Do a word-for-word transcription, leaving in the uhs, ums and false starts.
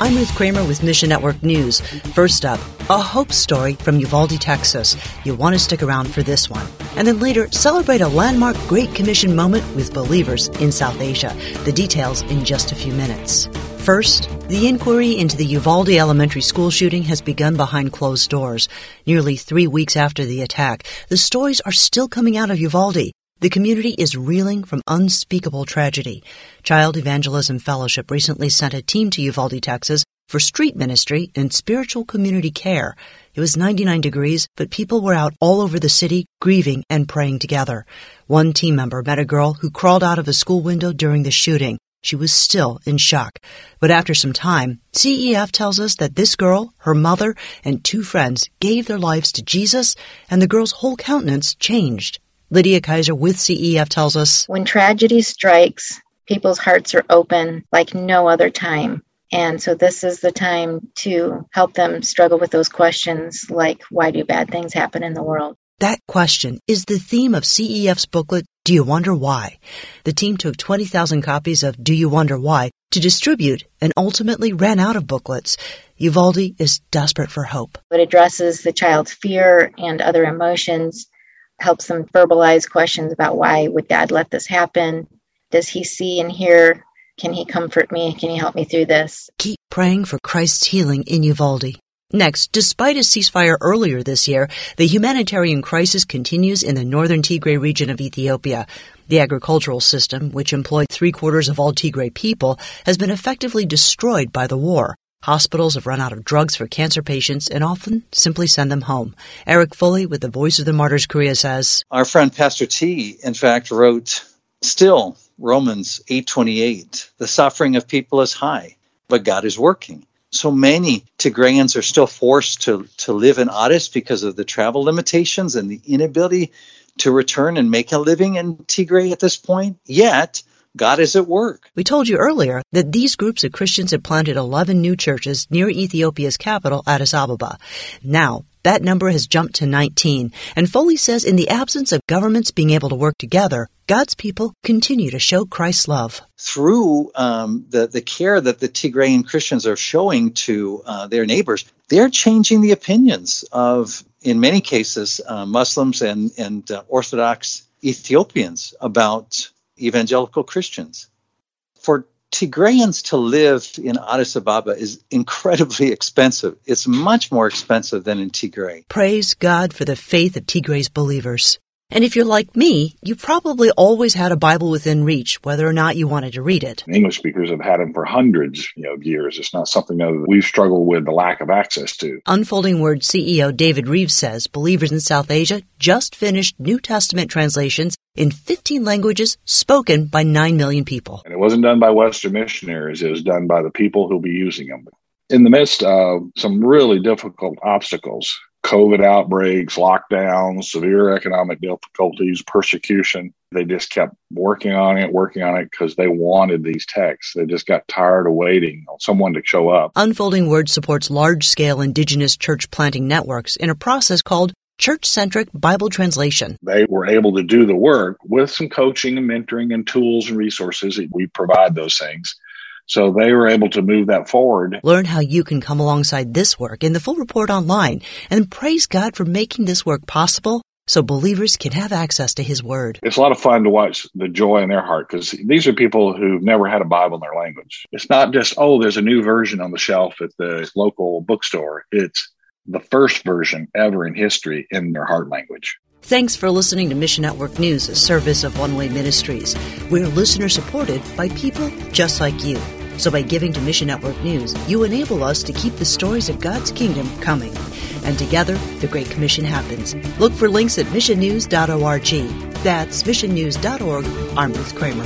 I'm Ruth Kramer with Mission Network News. First up, a hope story from Uvalde, Texas. You'll want to stick around for this one. And then later, celebrate a landmark Great Commission moment with believers in South Asia. The details in just a few minutes. First, the inquiry into the Uvalde elementary school shooting has begun behind closed doors. Nearly three weeks after the attack, the stories are still coming out of Uvalde. The community is reeling from unspeakable tragedy. Child Evangelism Fellowship recently sent a team to Uvalde, Texas, for street ministry and spiritual community care. It was ninety-nine degrees, but people were out all over the city, grieving and praying together. One team member met a girl who crawled out of a school window during the shooting. She was still in shock. But after some time, C E F tells us that this girl, her mother, and two friends gave their lives to Jesus, and the girl's whole countenance changed. Lydia Kaiser with C E F tells us, when tragedy strikes, people's hearts are open like no other time. And so this is the time to help them struggle with those questions like, why do bad things happen in the world? That question is the theme of C E F's booklet, Do You Wonder Why? The team took twenty thousand copies of Do You Wonder Why to distribute and ultimately ran out of booklets. Uvalde is desperate for hope. It addresses the child's fear and other emotions, helps them verbalize questions about why would God let this happen? Does he see and hear? Can he comfort me? Can he help me through this? Keep praying for Christ's healing in Uvalde. Next, despite a ceasefire earlier this year, the humanitarian crisis continues in the northern Tigray region of Ethiopia. The agricultural system, which employed three-quarters of all Tigray people, has been effectively destroyed by the war. Hospitals have run out of drugs for cancer patients and often simply send them home. Eric Foley with the Voice of the Martyrs Korea says, our friend Pastor T, in fact, wrote, still, Romans eight twenty-eight, the suffering of people is high, but God is working. So many Tigrayans are still forced to, to live in Addis because of the travel limitations and the inability to return and make a living in Tigray at this point. Yet, God is at work. We told you earlier that these groups of Christians had planted eleven new churches near Ethiopia's capital, Addis Ababa. Now, that number has jumped to nineteen, and Foley says in the absence of governments being able to work together, God's people continue to show Christ's love. Through um, the, the care that the Tigrayan Christians are showing to uh, their neighbors, they're changing the opinions of, in many cases, uh, Muslims and, and uh, Orthodox Ethiopians about evangelical Christians. For Tigrayans to live in Addis Ababa is incredibly expensive. It's much more expensive than in Tigray. Praise God for the faith of Tigray's believers. And if you're like me, you probably always had a Bible within reach, whether or not you wanted to read it. English speakers have had them for hundreds you know, of years. It's not something that we've struggled with the lack of access to. Unfolding Word C E O David Reeves says believers in South Asia just finished New Testament translations in fifteen languages spoken by nine million people. And it wasn't done by Western missionaries. It was done by the people who'll be using them. In the midst of some really difficult obstacles, COVID outbreaks, lockdowns, severe economic difficulties, persecution, they just kept working on it, working on it because they wanted these texts. They just got tired of waiting on someone to show up. Unfolding Word supports large-scale indigenous church planting networks in a process called Church-Centric Bible Translation. They were able to do the work with some coaching and mentoring and tools and resources. We provide those things. So they were able to move that forward. Learn how you can come alongside this work in the full report online and praise God for making this work possible so believers can have access to His Word. It's a lot of fun to watch the joy in their heart because these are people who've never had a Bible in their language. It's not just, oh, there's a new version on the shelf at the local bookstore. It's the first version ever in history in their heart language. Thanks for listening to Mission Network News, a service of One Way Ministries. We're listener-supported by people just like you. So by giving to Mission Network News, you enable us to keep the stories of God's kingdom coming. And together, the Great Commission happens. Look for links at mission news dot org. That's mission news dot org. I'm Ruth Kramer.